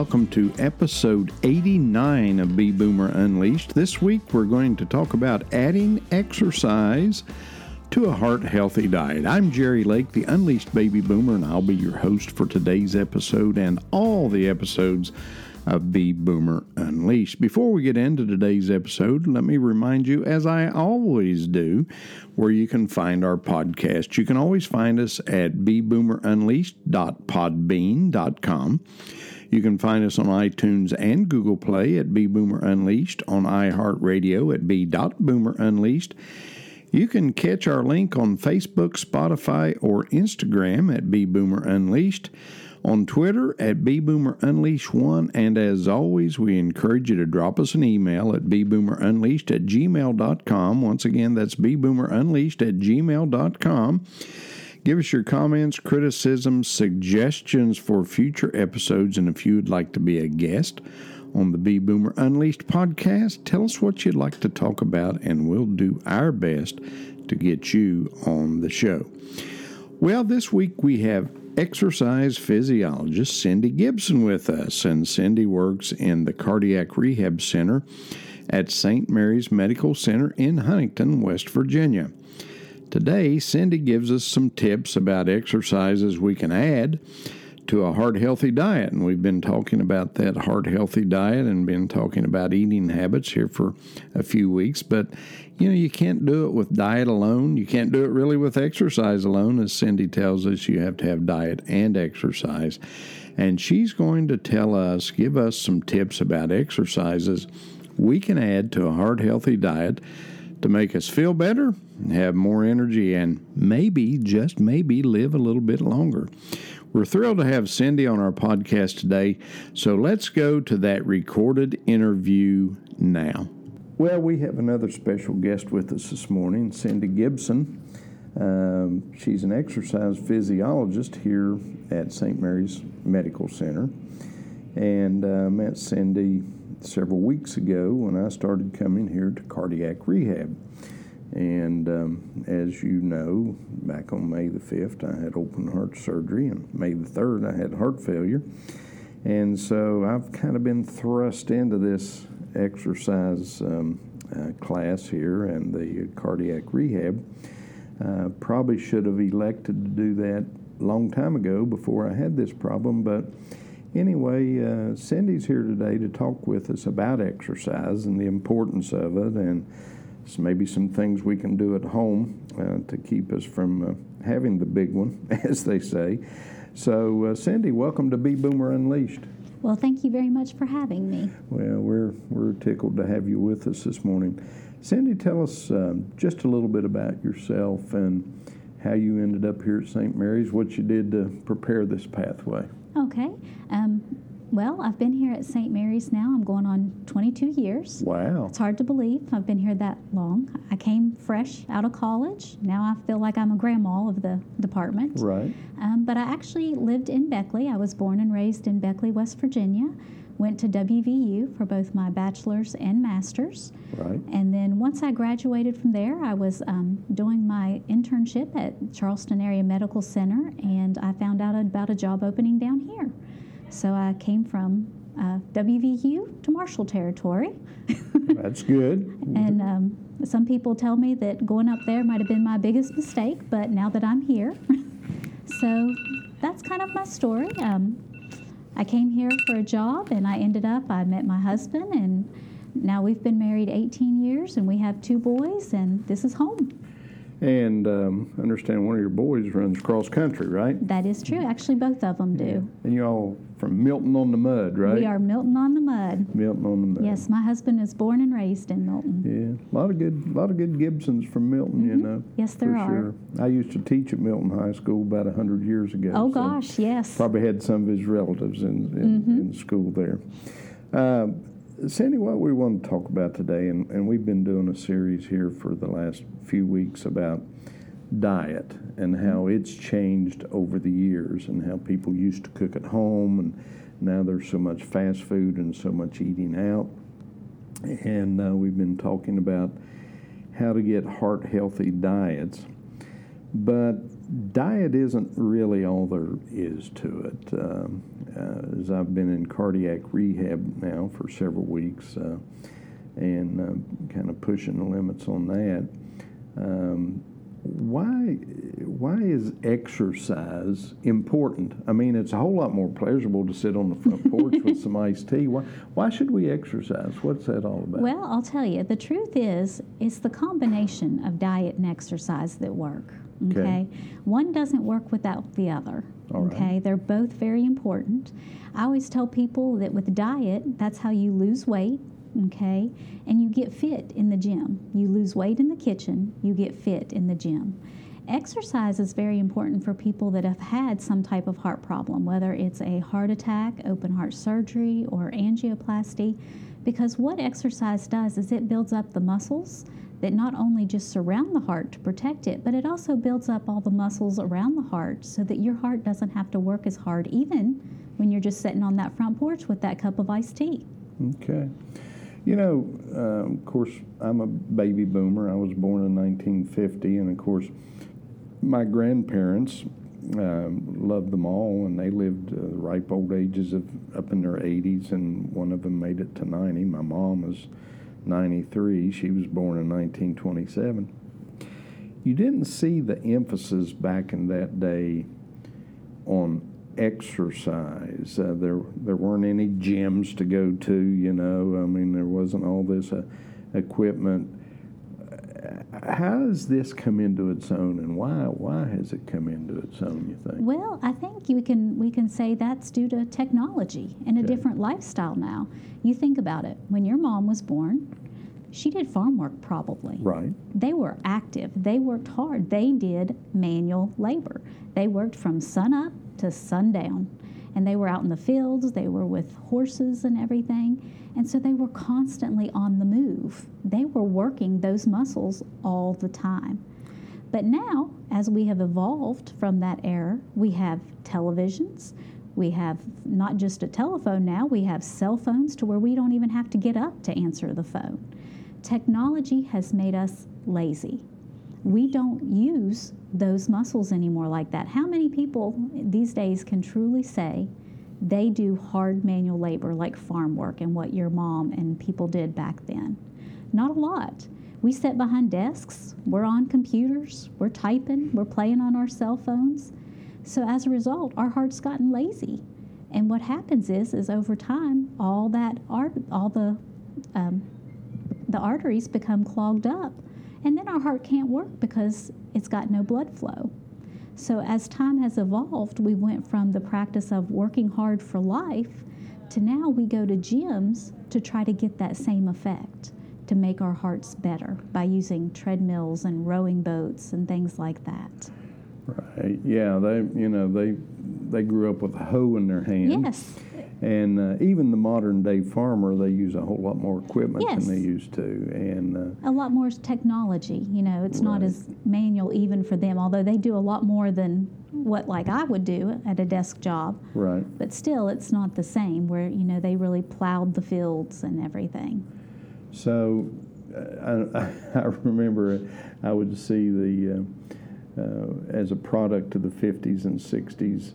welcome to episode 89 of Bee Boomer Unleashed. This week we're going to talk about adding exercise to a heart-healthy diet. I'm Jerry Lake, the Unleashed Baby Boomer, and I'll be your host for today's episode and all the episodes of Bee Boomer Unleashed. Before we get into today's episode, let me remind you, as I always do, where you can find our podcast. You can always find us at bboomerunleashed.podbean.com. You can find us on iTunes and Google Play at Bee Boomer Unleashed, on iHeartRadio at b.boomerunleashed. You can catch our link on Facebook, Spotify, or Instagram at Bee Boomer Unleashed, on Twitter at BBoomerUnleash1, and as always, we encourage you to drop us an email at bboomerunleashed@gmail.com. Once again, that's bboomerunleashed@gmail.com. Give us your comments, criticisms, suggestions for future episodes, and if you would like to be a guest on the Bee Boomer Unleashed podcast, tell us what you'd like to talk about, and we'll do our best to get you on the show. Well, this week we have exercise physiologist Cindy Gibson with us, and Cindy works in the Cardiac Rehab Center at St. Mary's Medical Center in Huntington, West Virginia. Today, Cindy gives us some tips about exercises we can add to a heart-healthy diet, and we've been talking about that heart-healthy diet and been talking about eating habits here for a few weeks, but you know, you can't do it with diet alone. You can't do it really with exercise alone. As Cindy tells us, you have to have diet and exercise, and she's going to tell us, give us some tips about exercises we can add to a heart-healthy diet to make us feel better, have more energy, and maybe, just maybe, live a little bit longer. We're thrilled to have Cindy on our podcast today, so let's go to that recorded interview now. Well, we have another special guest with us this morning, Cindy Gibson. She's an exercise physiologist here at St. Mary's Medical Center, and I met Cindy several weeks ago when I started coming here to cardiac rehab. And as you know, back on May the 5th, I had open heart surgery, and May the 3rd, I had heart failure. And so I've kind of been thrust into this exercise class here and the cardiac rehab. Probably should have elected to do that a long time ago before I had this problem, but anyway, Cindy's here today to talk with us about exercise and the importance of it, and maybe some things we can do at home to keep us from having the big one, as they say. So, Cindy, welcome to Bee Boomer Unleashed. Well, thank you very much for having me. Well, we're tickled to have you with us this morning. Cindy, tell us just a little bit about yourself and how you ended up here at St. Mary's, what you did to prepare this pathway. Okay. Well, I've been here at St. Mary's now. I'm going on 22 years. Wow. It's hard to believe I've been here that long. I came fresh out of college. Now I feel like I'm a grandma of the department. Right. But I actually lived in Beckley. I was born and raised in Beckley, West Virginia. Went to WVU for both my bachelor's and master's. Right. And then once I graduated from there, I was doing my internship at Charleston Area Medical Center, and I found out about a job opening down here. So I came from WVU to Marshall Territory. That's good. And some people tell me that going up there might have been my biggest mistake, but now that I'm here. So that's kind of my story. I came here for a job, and I met my husband, and now we've been married 18 years, and we have two boys, and this is home. And I understand one of your boys runs cross-country, right? That is true. Actually, both of them do. Yeah. And you're all from Milton on the Mud, right? We are Milton on the Mud. Milton on the Mud. Yes, my husband is born and raised in Milton. Yeah, a lot of good Gibsons from Milton, mm-hmm. You know. Yes, there are. Sure. I used to teach at Milton High School about 100 years ago. Oh, so gosh, yes. Probably had some of his relatives in school there. Cindy, what we want to talk about today, and we've been doing a series here for the last few weeks about diet and how it's changed over the years and how people used to cook at home, and now there's so much fast food and so much eating out. And we've been talking about how to get heart-healthy diets. But Diet isn't really all there is to it. As I've been in cardiac rehab now for several weeks and kind of pushing the limits on that, why is exercise important? I mean, it's a whole lot more pleasurable to sit on the front porch with some iced tea. Why should we exercise? What's that all about? Well, I'll tell you. The truth is, it's the combination of diet and exercise that work. Okay. One doesn't work without the other. All right. Okay. They're both very important. I always tell people that with diet, that's how you lose weight. Okay. And you get fit in the gym. You lose weight in the kitchen. You get fit in the gym. Exercise is very important for people that have had some type of heart problem, whether it's a heart attack, open heart surgery, or angioplasty, because what exercise does is it builds up the muscles that not only just surround the heart to protect it, but it also builds up all the muscles around the heart so that your heart doesn't have to work as hard, even when you're just sitting on that front porch with that cup of iced tea. Okay. You know, of course, I'm a baby boomer. I was born in 1950, and of course, my grandparents, loved them all, and they lived ripe old ages of up in their 80s, and one of them made it to 90. My mom was 93. She was born in 1927. You didn't see the emphasis back in that day on exercise. There weren't any gyms to go to, you know. I mean, there wasn't all this equipment. How does this come into its own, and why has it come into its own, you think? Well, I think we can say that's due to technology and a different lifestyle now. You think about it. When your mom was born, she did farm work probably. Right. They were active. They worked hard. They did manual labor. They worked from sunup to sundown. And they were out in the fields, they were with horses and everything, and so they were constantly on the move. They were working those muscles all the time. But now, as we have evolved from that era, we have televisions, we have not just a telephone now, we have cell phones to where we don't even have to get up to answer the phone. Technology has made us lazy. We don't use those muscles anymore like that. How many people these days can truly say they do hard manual labor like farm work and what your mom and people did back then? Not a lot. We sit behind desks, we're on computers, we're typing, we're playing on our cell phones. So as a result, our heart's gotten lazy. And what happens is over time, all the arteries become clogged up. And then our heart can't work because it's got no blood flow. So as time has evolved, we went from the practice of working hard for life to now we go to gyms to try to get that same effect, to make our hearts better by using treadmills and rowing boats and things like that. Right. Yeah, they grew up with a hoe in their hand. Yes. And even the modern-day farmer, they use a whole lot more equipment than they used to. And a lot more technology. You know, it's not as manual even for them, although they do a lot more than what, like, I would do at a desk job. Right. But still, it's not the same where, you know, they really plowed the fields and everything. So I remember I would see the, as a product of the 50s and 60s,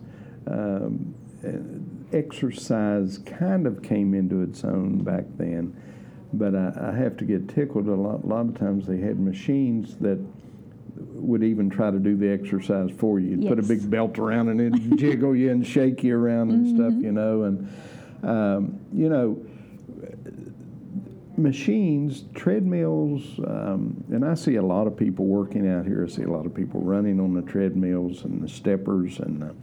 exercise kind of came into its own back then, but I have to get tickled a lot of times. They had machines that would even try to do the exercise for you. Yes. Put a big belt around and it'd jiggle you and shake you around and stuff, you know. And you know, machines, treadmills, and I see a lot of people working out here. I see a lot of people running on the treadmills and the steppers and the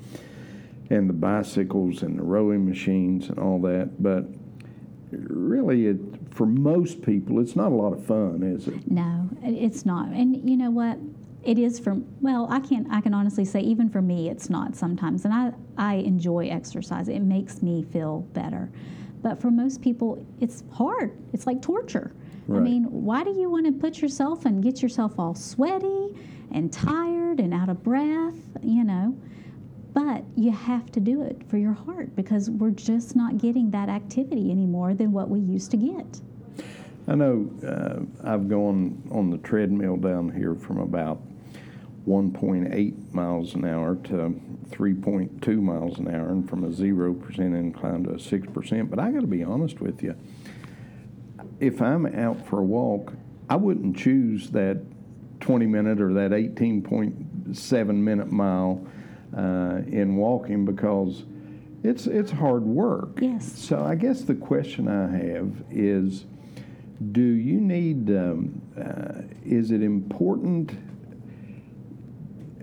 bicycles and the rowing machines and all that, but really, for most people, it's not a lot of fun, is it? No, it's not. And you know what? It is for, well, I can honestly say even for me, it's not sometimes. And I enjoy exercise. It makes me feel better. But for most people, it's hard. It's like torture. Right. I mean, why do you want to put yourself and get yourself all sweaty and tired and out of breath, you know? But you have to do it for your heart because we're just not getting that activity anymore than what we used to get. I know I've gone on the treadmill down here from about 1.8 miles an hour to 3.2 miles an hour, and from a 0% incline to a 6%. But I got to be honest with you. If I'm out for a walk, I wouldn't choose that 20-minute or that 18.7-minute mile in walking, because it's hard work. Yes. So I guess the question I have is, do you need, is it important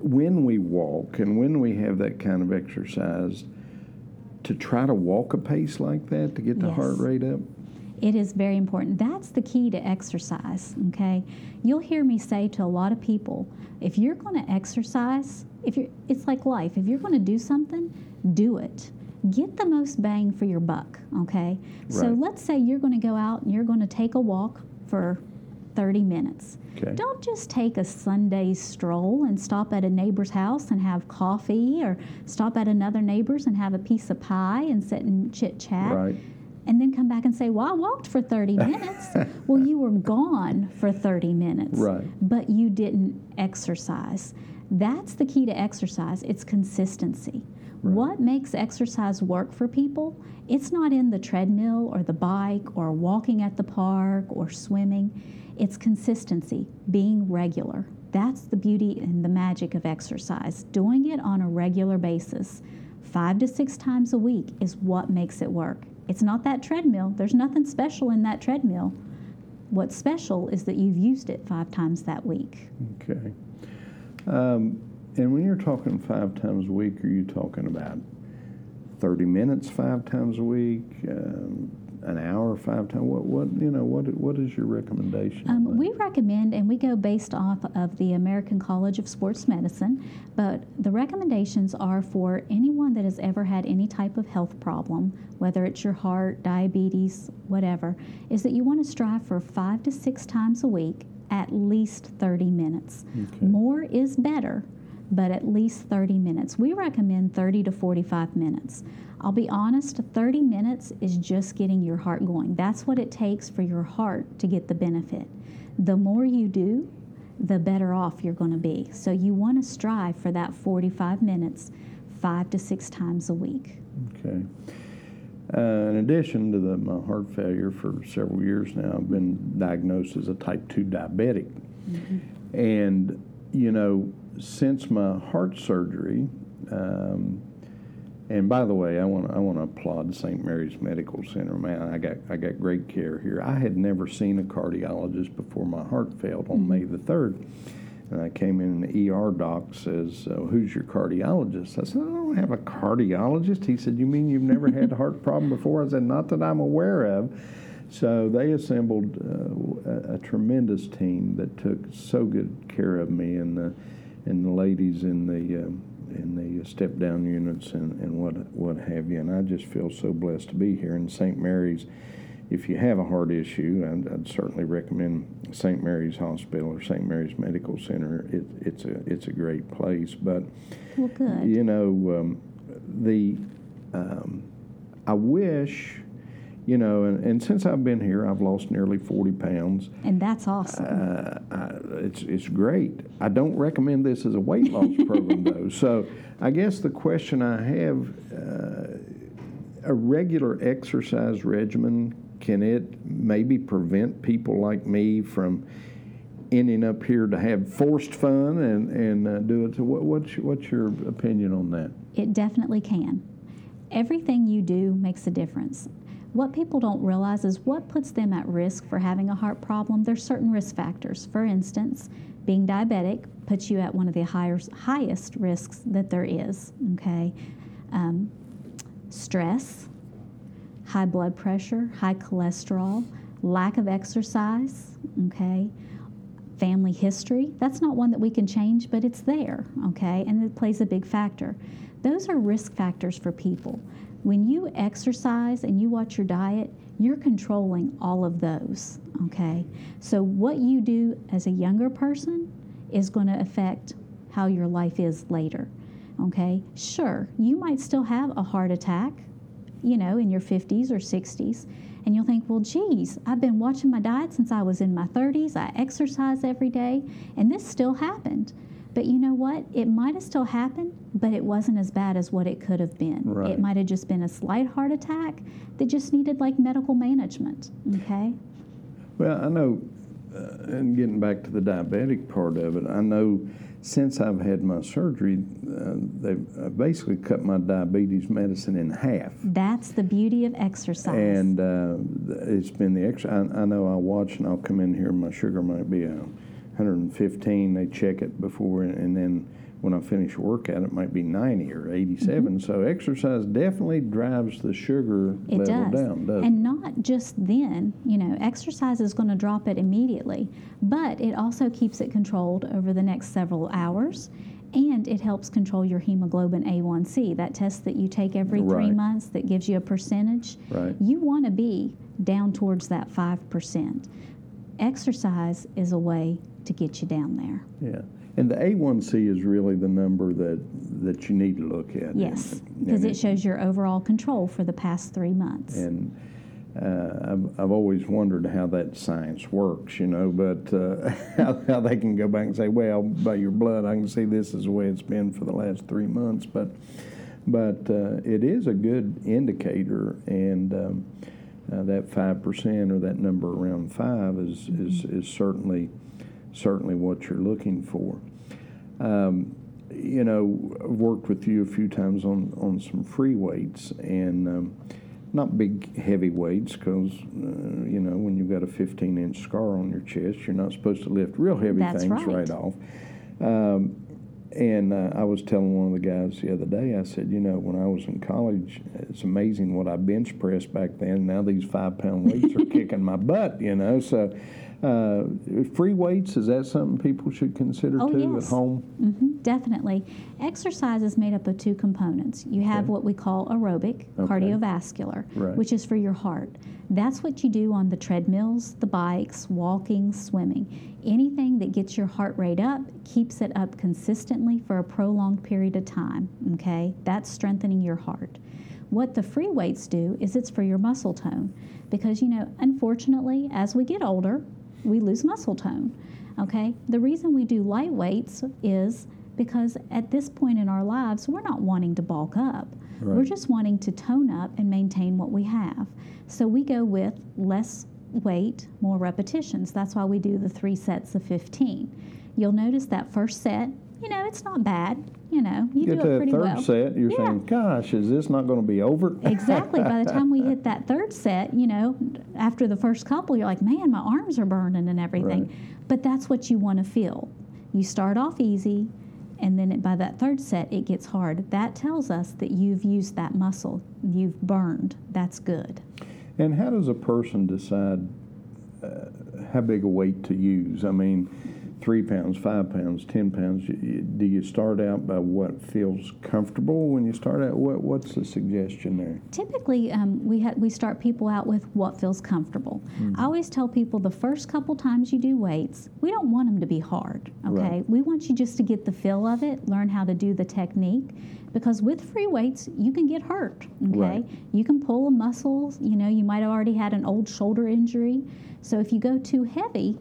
when we walk and when we have that kind of exercise to try to walk a pace like that to get the heart rate up? It is very important. That's the key to exercise, okay? You'll hear me say to a lot of people, if you're going to exercise, it's like life. If you're going to do something, do it. Get the most bang for your buck, okay? Right. So let's say you're going to go out and you're going to take a walk for 30 minutes. Okay. Don't just take a Sunday stroll and stop at a neighbor's house and have coffee, or stop at another neighbor's and have a piece of pie and sit and chit-chat. Right. And then come back and say, well, I walked for 30 minutes. Well, you were gone for 30 minutes, right, but you didn't exercise. That's the key to exercise. It's consistency. Right. What makes exercise work for people? It's not in the treadmill or the bike or walking at the park or swimming. It's consistency, being regular. That's the beauty and the magic of exercise, doing it on a regular basis. 5 to 6 times a week is what makes it work. It's not that treadmill. There's nothing special in that treadmill. What's special is that you've used it 5 times that week. Okay. And when you're talking 5 times a week, are you talking about 30 minutes 5 times a week, an hour 5 times? What is your recommendation? We recommend, and we go based off of the American College of Sports Medicine, but the recommendations are for anyone that has ever had any type of health problem, whether it's your heart, diabetes, whatever, is that you want to strive for 5 to 6 times a week, at least 30 minutes. Okay. More is better, but at least 30 minutes. We recommend 30 to 45 minutes. I'll be honest, 30 minutes is just getting your heart going. That's what it takes for your heart to get the benefit. The more you do, the better off you're going to be. So you want to strive for that 45 minutes, 5 to 6 times a week. Okay. In addition to my heart failure, for several years now, I've been diagnosed as a type 2 diabetic. Mm-hmm. And, since my heart surgery, and by the way, I want to applaud St. Mary's Medical Center. Man, I got great care here. I had never seen a cardiologist before my heart failed on May the 3rd. And I came in, and the ER doc says, who's your cardiologist? I said, I don't have a cardiologist. He said, you mean you've never had a heart problem before? I said, not that I'm aware of. So they assembled a tremendous team that took so good care of me, and the ladies in the step-down units and what have you. And I just feel so blessed to be here in St. Mary's. If you have a heart issue, I'd certainly recommend St. Mary's Hospital or St. Mary's Medical Center. It's a great place, but I wish, and since I've been here, I've lost nearly 40 pounds, and that's awesome. It's great. I don't recommend this as a weight loss program though. So I guess the question I have, a regular exercise regimen, can it maybe prevent people like me from ending up here to have forced fun and do it? So what's your opinion on that? It definitely can. Everything you do makes a difference. What people don't realize is what puts them at risk for having a heart problem. There's certain risk factors. For instance, being diabetic puts you at one of the highest risks that there is, okay? Stress, high blood pressure, high cholesterol, lack of exercise, okay, family history. That's not one that we can change, but it's there, okay, and it plays a big factor. Those are risk factors for people. When you exercise and you watch your diet, you're controlling all of those, okay? So what you do as a younger person is going to affect how your life is later. Okay, sure, you might still have a heart attack, in your 50s or 60s, and you'll think, well, geez, I've been watching my diet since I was in my 30s. I exercise every day, and this still happened. But you know what? It might have still happened, but it wasn't as bad as what it could have been. Right. It might have just been a slight heart attack that just needed like medical management, okay? Well, I know, and getting back to the diabetic part of it, I know since I've had my surgery, they've basically cut my diabetes medicine in half. That's the beauty of exercise. And it's been the exercise. I know I watch and I'll come in here, my sugar might be 115, they check it before, and then when I finish a workout, it might be 90 or 87. Mm-hmm. So exercise definitely drives the sugar level down, doesn't it? And not just then. You know, exercise is going to drop it immediately, but it also keeps it controlled over the next several hours, and it helps control your hemoglobin A1C, that test that you take every 3 months that gives you a percentage. Right. You want to be down towards that 5%. Exercise is a way to get you down there. Yeah. And the A1C is really the number that you need to look at. Yes, because it shows your overall control for the past 3 months. And I've always wondered how that science works, you know, but how they can go back and say, well, by your blood, I can see this is the way it's been for the last 3 months. But it is a good indicator, and that 5% or that number around 5 is certainly what you're looking for. You know, I've worked with you a few times on some free weights, and not big heavy weights, because you know, when you've got a 15-inch scar on your chest, you're not supposed to lift real heavy things right off. And I was telling one of the guys the other day, I said, you know, when I was in college, it's amazing what I bench pressed back then. Now these 5-pound weights are kicking my butt, you know. So free weights, is that something people should consider yes. at home? Mm-hmm, definitely. Exercise is made up of two components. You have what we call aerobic, cardiovascular, which is for your heart. That's what you do on the treadmills, the bikes, walking, swimming. Anything that gets your heart rate up, keeps it up consistently for a prolonged period of time, okay? That's strengthening your heart. What the free weights do is it's for your muscle tone, because, you know, unfortunately, as we get older, we lose muscle tone, okay? The reason we do light weights is because at this point in our lives, we're not wanting to bulk up. Right. We're just wanting to tone up and maintain what we have. So we go with less weight, more repetitions. That's why we do the 3 sets of 15. You'll notice that first set, you know, it's not bad. You know, you do it pretty well. Get to the third set, you're saying, gosh, is this not going to be over? Exactly. By the time we hit that third set, you know, after the first couple, you're like, man, my arms are burning and everything. Right. But that's what you want to feel. You start off easy, and then by that third set, it gets hard. That tells us that you've used that muscle. You've burned. That's good. And how does a person decide how big a weight to use? I mean, 3 pounds, 5 pounds, 10 pounds. Do you start out by what feels comfortable when you start out? What's the suggestion there? Typically, we start people out with what feels comfortable. Mm-hmm. I always tell people the first couple times you do weights, we don't want them to be hard, okay? Right. We want you just to get the feel of it, learn how to do the technique, because with free weights, you can get hurt, okay? Right. You can pull a muscle. You know, you might have already had an old shoulder injury. So if you go too heavy,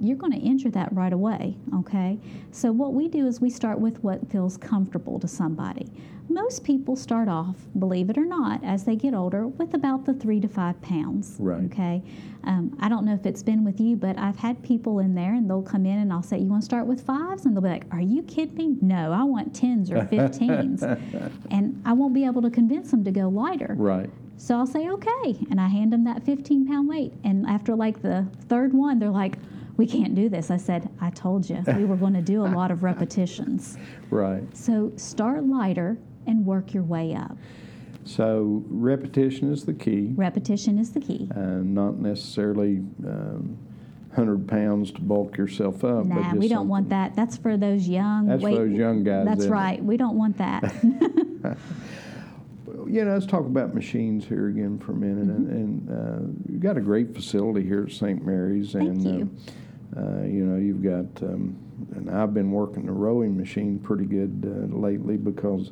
you're going to injure that right away, okay? So what we do is we start with what feels comfortable to somebody. Most people start off, believe it or not, as they get older, with about the 3 to 5 pounds, right. okay? I don't know if it's been with you, but I've had people in there, and they'll come in, and I'll say, you want to start with 5s? And they'll be like, are you kidding me? No, I want 10s or 15s. And I won't be able to convince them to go lighter. Right. So I'll say, okay, and I hand them that 15-pound weight. And after, like, the third one, they're like, we can't do this. I said, I told you. We were going to do a lot of repetitions. Right. So start lighter and work your way up. So repetition is the key. Repetition is the key. Not necessarily 100 pounds to bulk yourself up. Nah, but we don't want that. That's for those young. That's for those young guys. That's right. We don't want that. You know, let's talk about machines here again for a minute. Mm-hmm. And you've got a great facility here at St. Mary's. Thank you. You know, you've got, and I've been working the rowing machine pretty good lately, because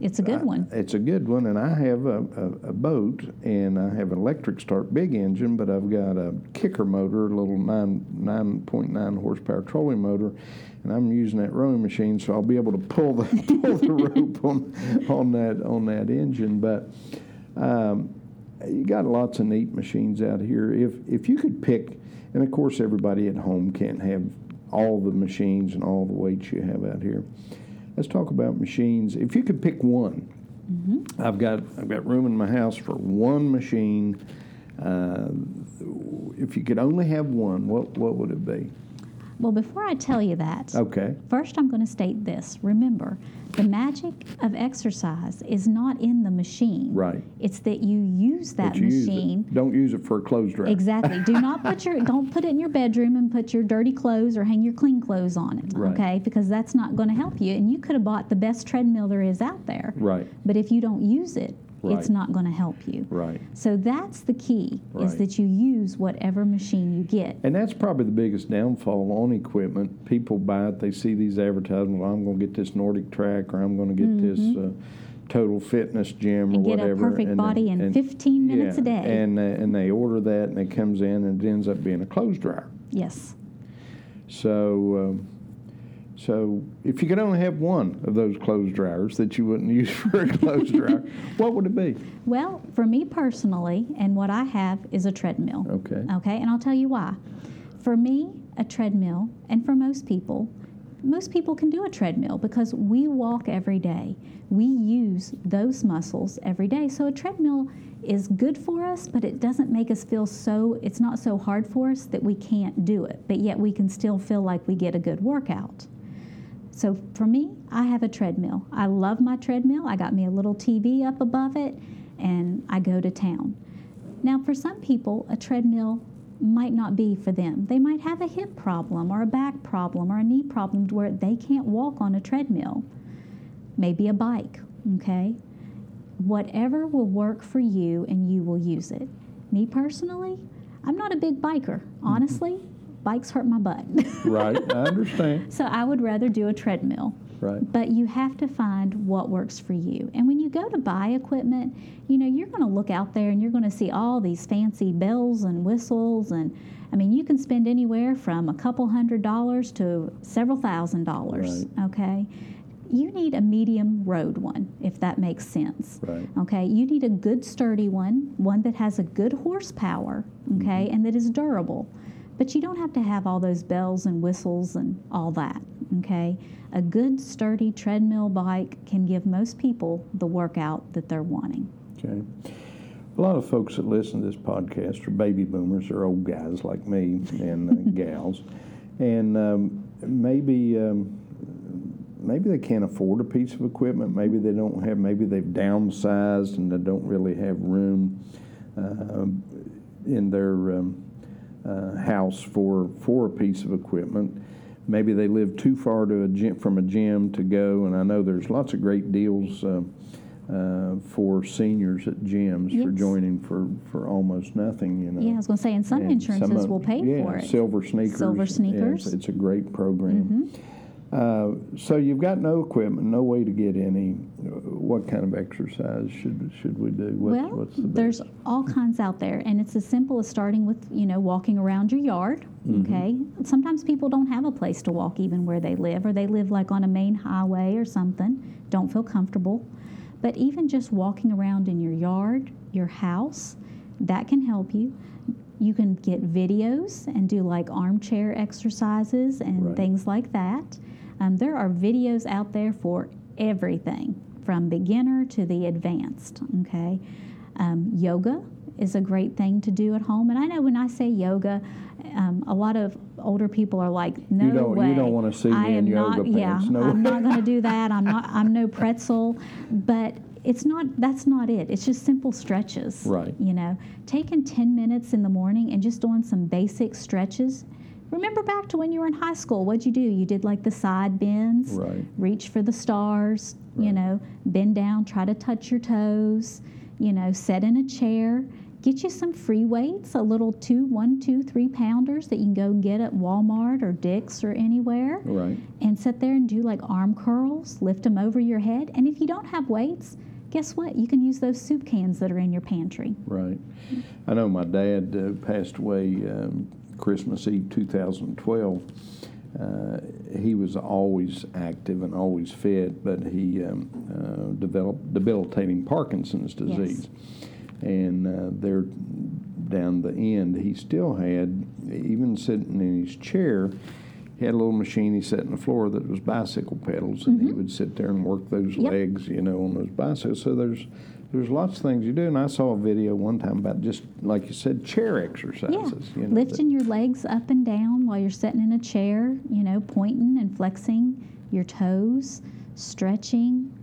It's a good one. It's a good one, and I have a boat, and I have an electric start big engine, but I've got a kicker motor, a little 9.9 horsepower trolling motor, and I'm using that rowing machine, so I'll be able to pull the rope on that engine. But you got lots of neat machines out here. If you could pick, and of course everybody at home can't have all the machines and all the weights you have out here. Let's talk about machines. If you could pick one, mm-hmm. I've got room in my house for one machine. If you could only have one, what would it be? Well, before I tell you that, okay. First I'm going to state this. Remember, the magic of exercise is not in the machine. Right. It's that you use that machine. Don't use it for a clothes dryer. Exactly. Don't put it in your bedroom and put your dirty clothes or hang your clean clothes on it. Right. Okay? Because that's not going to help you. And you could have bought the best treadmill there is out there. Right. But if you don't use it, right. It's not going to help you. Right. So that's the key, right. is that you use whatever machine you get. And that's probably the biggest downfall on equipment. People buy it. They see these advertisements. Well, I'm going to get this NordicTrack, or I'm going to get mm-hmm. this Total Fitness gym, or whatever. And get a perfect body in 15 minutes a day. And they order that, and it comes in, and it ends up being a clothes dryer. Yes. So... So if you could only have one of those clothes dryers that you wouldn't use for a clothes dryer, what would it be? Well, for me personally, and what I have is a treadmill. Okay, and I'll tell you why. For me, a treadmill, and for most people can do a treadmill because we walk every day. We use those muscles every day. So a treadmill is good for us, but it doesn't make us feel it's not so hard for us that we can't do it, but yet we can still feel like we get a good workout. So for me, I have a treadmill. I love my treadmill. I got me a little TV up above it, and I go to town. Now, for some people, a treadmill might not be for them. They might have a hip problem or a back problem or a knee problem where they can't walk on a treadmill. Maybe a bike, okay? Whatever will work for you, and you will use it. Me personally, I'm not a big biker, honestly. Mm-hmm. Bikes hurt my butt. Right, I understand. So I would rather do a treadmill. Right. But you have to find what works for you. And when you go to buy equipment, you're going to look out there and you're going to see all these fancy bells and whistles. And, you can spend anywhere from a couple $100s to several $1,000s, right. Okay? You need a medium road one, if that makes sense. Right. Okay, you need a good sturdy one that has a good horsepower, okay, mm-hmm. and that is durable. But you don't have to have all those bells and whistles and all that, okay? A good, sturdy treadmill bike can give most people the workout that they're wanting. Okay. A lot of folks that listen to this podcast are baby boomers or old guys like me and gals, and maybe they can't afford a piece of equipment. Maybe they've downsized and they don't really have room in their... house for a piece of equipment. Maybe they live too far from a gym to go, and I know there's lots of great deals for seniors at gyms for joining for almost nothing. Yeah, I was going to say, and some insurances will pay for it. Silver Sneakers. It's a great program. Mm-hmm. So you've got no equipment, no way to get any. What kind of exercise should we do? There's all kinds out there, and it's as simple as starting with, walking around your yard, mm-hmm. okay? Sometimes people don't have a place to walk even where they live, or they live like on a main highway or something, don't feel comfortable. But even just walking around in your yard, your house, that can help you. You can get videos and do like armchair exercises and right. things like that. There are videos out there for everything, from beginner to the advanced, okay? Yoga is a great thing to do at home. And I know when I say yoga, a lot of older people are like, no way. You don't want to see me in yoga pants. Yeah, no I'm not going to do that. I'm no pretzel. But that's not it. It's just simple stretches, right. Taking 10 minutes in the morning and just doing some basic stretches. Remember back to when you were in high school, what'd you do? You did like the side bends, right. reach for the stars, right. Bend down, try to touch your toes, sit in a chair. Get you some free weights, a little 1, 2, 3 pounders that you can go get at Walmart or Dick's or anywhere. Right. And sit there and do like arm curls, lift them over your head. And if you don't have weights, guess what? You can use those soup cans that are in your pantry. Right. I know my dad passed away Christmas Eve 2012. He was always active and always fit, but he developed debilitating Parkinson's disease. Yes. And there down the end, he still had, even sitting in his chair, he had a little machine he set in the floor that was bicycle pedals, and he would sit there and work those legs, you know, on those bicycles. So there's lots of things you do, and I saw a video one time about just, like you said, chair exercises. Yeah, you know, lifting your legs up and down while you're sitting in a chair, you know, pointing and flexing your toes, stretching.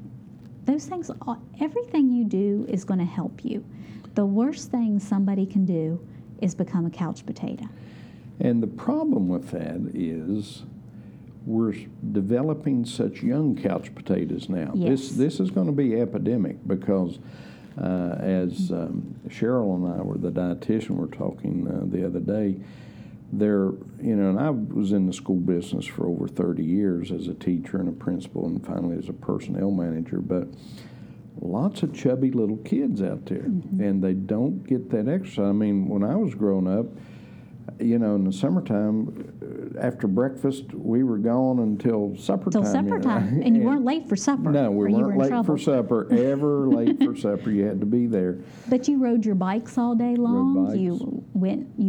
Those things, everything you do is going to help you. The worst thing somebody can do is become a couch potato. And the problem with that is we're developing such young couch potatoes now. Yes. This is going to be epidemic because as Cheryl and I were the dietitian were talking the other day, there, you know, and I was in the school business for over 30 years as a teacher and a principal and finally as a personnel manager, but lots of chubby little kids out there, and they don't get that exercise. I mean, when I was growing up, you know, in the summertime, after breakfast, we were gone until supper time. Until supper time, and you weren't late for supper. No, we weren't late for supper, ever late for supper. You had to be there. But you rode your bikes all day long. You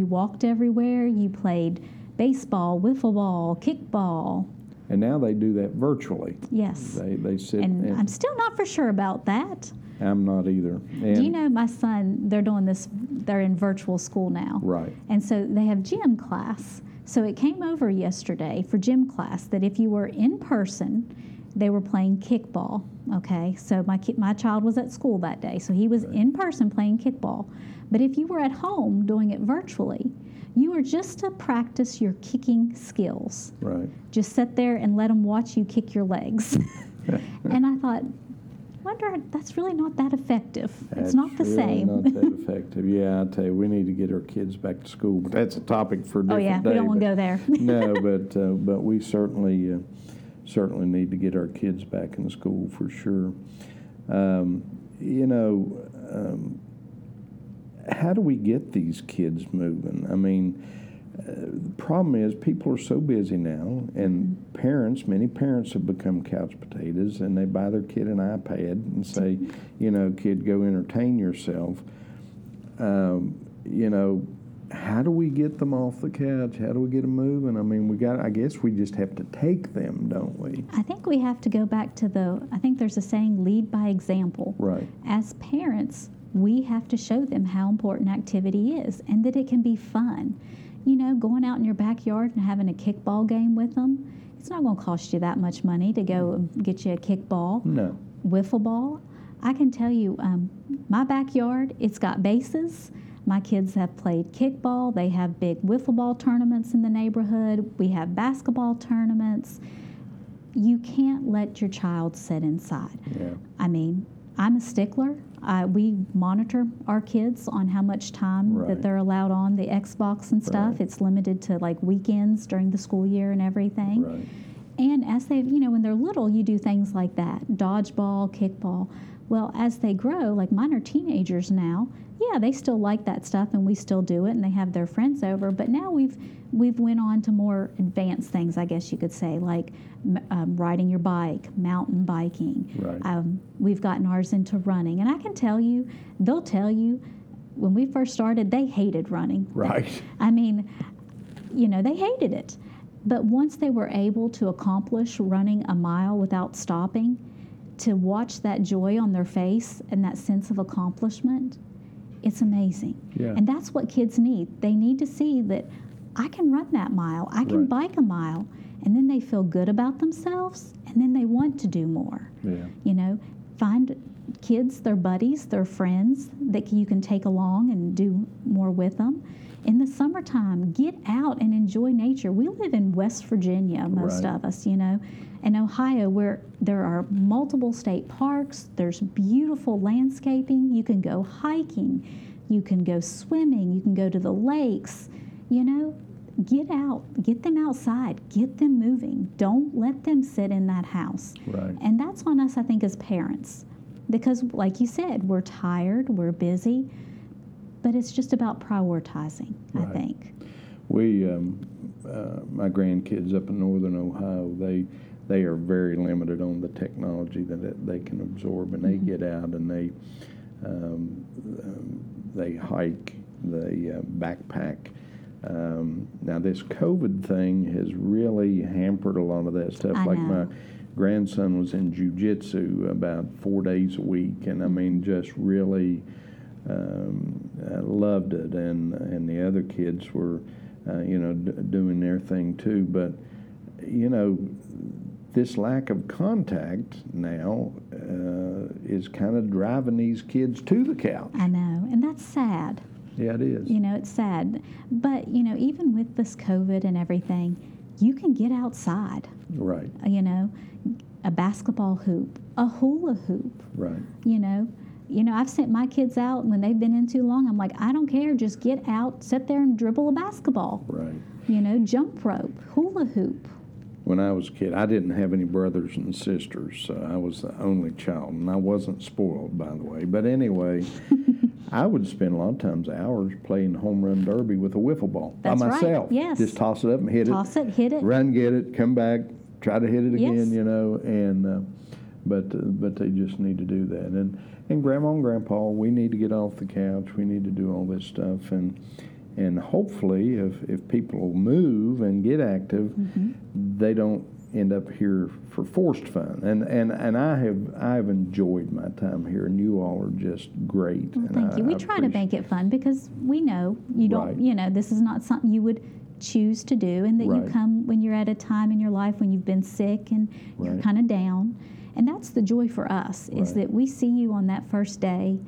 walked everywhere. You played baseball, wiffle ball, kickball. And now they do that virtually. Yes. They sit. And I'm still not for sure about that. I'm not either. And do you know my son, they're doing this, they're in virtual school now. Right. And so they have gym class. So it came over yesterday for gym class that if you were in person, they were playing kickball, okay? So my child was at school that day, so he was in person playing kickball. But if you were at home doing it virtually, you were just to practice your kicking skills. Right. Just sit there and let them watch you kick your legs. And I thought, that's really not that effective. It's not the same. Not that effective. Yeah, I tell you, we need to get our kids back to school. But that's a topic for a different day. We don't want to go there. No, but we certainly need to get our kids back in school for sure. How do we get these kids moving? I mean, the problem is people are so busy now, and many parents have become couch potatoes, and they buy their kid an iPad and say, you know, kid, go entertain yourself. How do we get them off the couch? How do we get them moving? I mean, I guess we just have to take them, don't we? I think we have to go back to I think there's a saying, lead by example. Right. As parents, we have to show them how important activity is and that it can be fun. You know, going out in your backyard and having a kickball game with them, it's not going to cost you that much money to go and get you a kickball. No. Wiffle ball. I can tell you, my backyard, it's got bases. My kids have played kickball. They have big wiffle ball tournaments in the neighborhood. We have basketball tournaments. You can't let your child sit inside. Yeah. I mean, I'm a stickler. We monitor our kids on how much time that they're allowed on the Xbox and stuff. Right. It's limited to like weekends during the school year and everything. Right. And as they, you know, when they're little, you do things like that, dodgeball, kickball. Well, as they grow, like mine are teenagers now, yeah, they still like that stuff and we still do it and they have their friends over. But now we've went on to more advanced things, I guess you could say, like riding your bike, mountain biking. Right. We've gotten ours into running. And I can tell you, they'll tell you, when we first started, they hated running. Right. I mean, you know, they hated it. But once they were able to accomplish running a mile without stopping, to watch that joy on their face and that sense of accomplishment, it's amazing. Yeah. And that's what kids need. They need to see that I can run that mile, I can bike a mile, and then they feel good about themselves, and then they want to do more. Yeah. You know, find kids, their buddies, their friends that you can take along and do more with them. In the summertime, get out and enjoy nature. We live in West Virginia, most of us, you know, and Ohio, where there are multiple state parks, there's beautiful landscaping, you can go hiking, you can go swimming, you can go to the lakes, you know, get out, get them outside, get them moving. Don't let them sit in that house. Right. And that's on us, I think, as parents, because like you said, we're tired, we're busy, but it's just about prioritizing, right. I think. We, my grandkids up in Northern Ohio, they are very limited on the technology that they can absorb, and they mm-hmm. get out and they hike, they backpack. Now this COVID thing has really hampered a lot of that stuff. I like know. My grandson was in jiu-jitsu about 4 days a week, and I mean just really loved it, and the other kids were doing their thing too. But you know, this lack of contact now is kind of driving these kids to the couch. I know, and that's sad. Yeah, it is. You know, it's sad. But, you know, even with this COVID and everything, you can get outside. Right. You know, a basketball hoop, a hula hoop. Right. You know, I've sent my kids out, and when they've been in too long, I'm like, I don't care. Just get out, sit there and dribble a basketball. Right. You know, jump rope, hula hoop. When I was a kid, I didn't have any brothers and sisters, so I was the only child, and I wasn't spoiled, by the way. But anyway, I would spend a lot of times hours playing home run derby with a wiffle ball by myself. Right. Yes. Just toss it up and hit it. Toss it, hit it. Run, get it, come back, try to hit it again, yes. You know. And but they just need to do that. And Grandma and Grandpa, we need to get off the couch. We need to do all this stuff. And hopefully, if people move and get active, mm-hmm. they don't end up here for forced fun. And I've enjoyed my time here, and you all are just great. Well, thank you. We try to make it fun because we know you don't. Right. You know, this is not something you would choose to do, and that right. you come when you're at a time in your life when you've been sick and right. you're kind of down. And that's the joy for us is right. that we see you on that first day.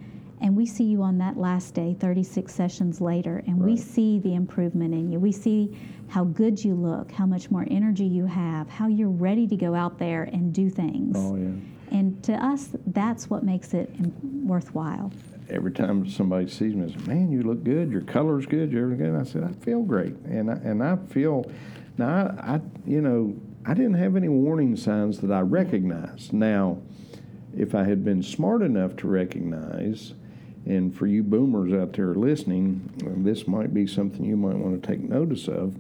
And we see you on that last day, 36 sessions later, and right. we see the improvement in you. We see how good you look, how much more energy you have, how you're ready to go out there and do things. Oh, yeah. And to us, that's what makes it worthwhile. Every time somebody sees me, they say, man, you look good, your color's good, you're everything good. I said, I feel great. And I feel, now, I didn't have any warning signs that I recognized. Now, if I had been smart enough to recognize, and for you boomers out there listening, this might be something you might want to take notice of.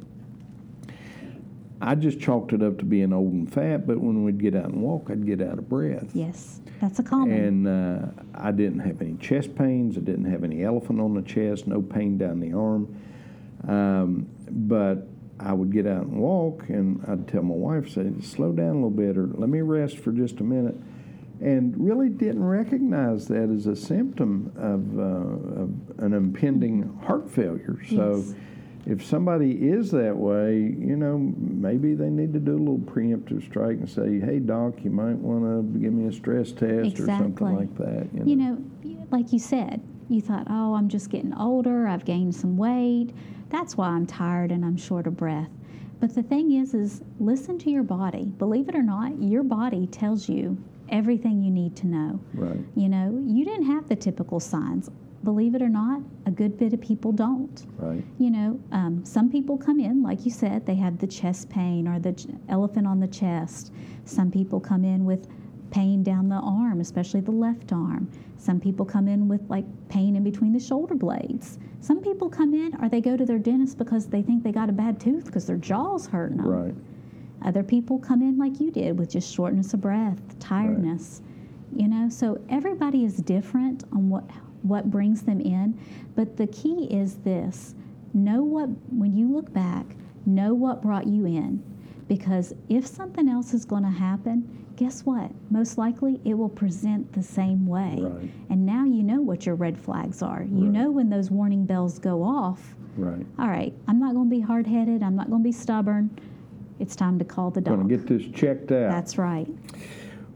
I just chalked it up to being old and fat, but when we'd get out and walk, I'd get out of breath. Yes, that's a common. And I didn't have any chest pains. I didn't have any elephant on the chest, no pain down the arm. But I would get out and walk, and I'd tell my wife, say, slow down a little bit, or let me rest for just a minute. And really didn't recognize that as a symptom of an impending heart failure. So yes. if somebody is that way, you know, maybe they need to do a little preemptive strike and say, hey, doc, you might want to give me a stress test exactly. or something like that. You know, like you said, you thought, oh, I'm just getting older, I've gained some weight, that's why I'm tired and I'm short of breath. But the thing is listen to your body. Believe it or not, your body tells you everything you need to know. Right. You know, you didn't have the typical signs. Believe it or not, a good bit of people don't. Right. You know, some people come in, like you said, they have the chest pain or the elephant on the chest. Some people come in with pain down the arm, especially the left arm. Some people come in with like pain in between the shoulder blades. Some people come in or they go to their dentist because they think they got a bad tooth because their jaw's hurting them. Right. Other people come in like you did with just shortness of breath, tiredness, right. you know. So everybody is different on what brings them in. But the key is this. Know what, when you look back, know what brought you in. Because if something else is going to happen, guess what? Most likely it will present the same way. Right. And now you know what your red flags are. You right. know when those warning bells go off. Right. All right, I'm not going to be hard-headed. I'm not going to be stubborn. It's time to call the doctor. I'm going to get this checked out. That's right.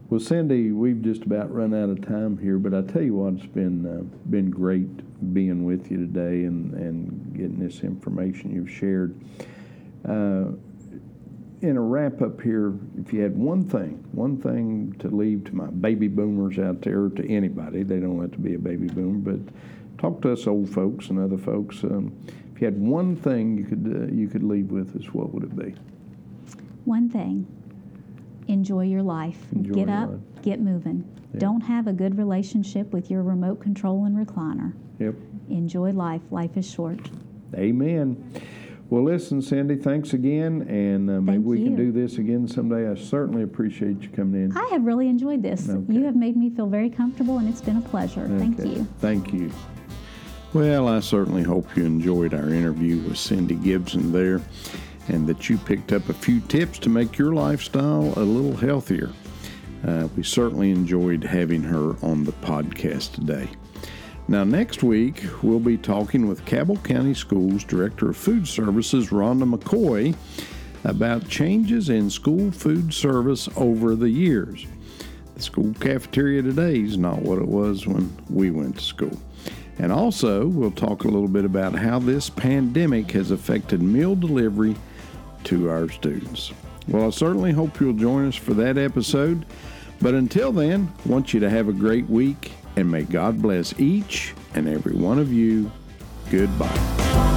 Well, Cindy, we've just about run out of time here, but I tell you what, it's been great being with you today and getting this information you've shared. In a wrap-up here, if you had one thing to leave to my baby boomers out there, to anybody, they don't have to be a baby boomer, but talk to us old folks and other folks. If you had one thing you could leave with us, what would it be? One thing. Enjoy your life. Get up, get moving. Yeah. Don't have a good relationship with your remote control and recliner. Yep. Enjoy life. Life is short. Amen. Well, listen, Cindy, thanks again, and maybe we can do this again someday. I certainly appreciate you coming in. I have really enjoyed this. Okay. You have made me feel very comfortable, and it's been a pleasure. Okay. Thank you. Thank you. Well, I certainly hope you enjoyed our interview with Cindy Gibson there, and that you picked up a few tips to make your lifestyle a little healthier. We certainly enjoyed having her on the podcast today. Now, next week, we'll be talking with Cabell County Schools Director of Food Services, Rhonda McCoy, about changes in school food service over the years. The school cafeteria today is not what it was when we went to school. And also, we'll talk a little bit about how this pandemic has affected meal delivery to our students. Well, I certainly hope you'll join us for that episode. But until then, I want you to have a great week. And may God bless each and every one of you. Goodbye.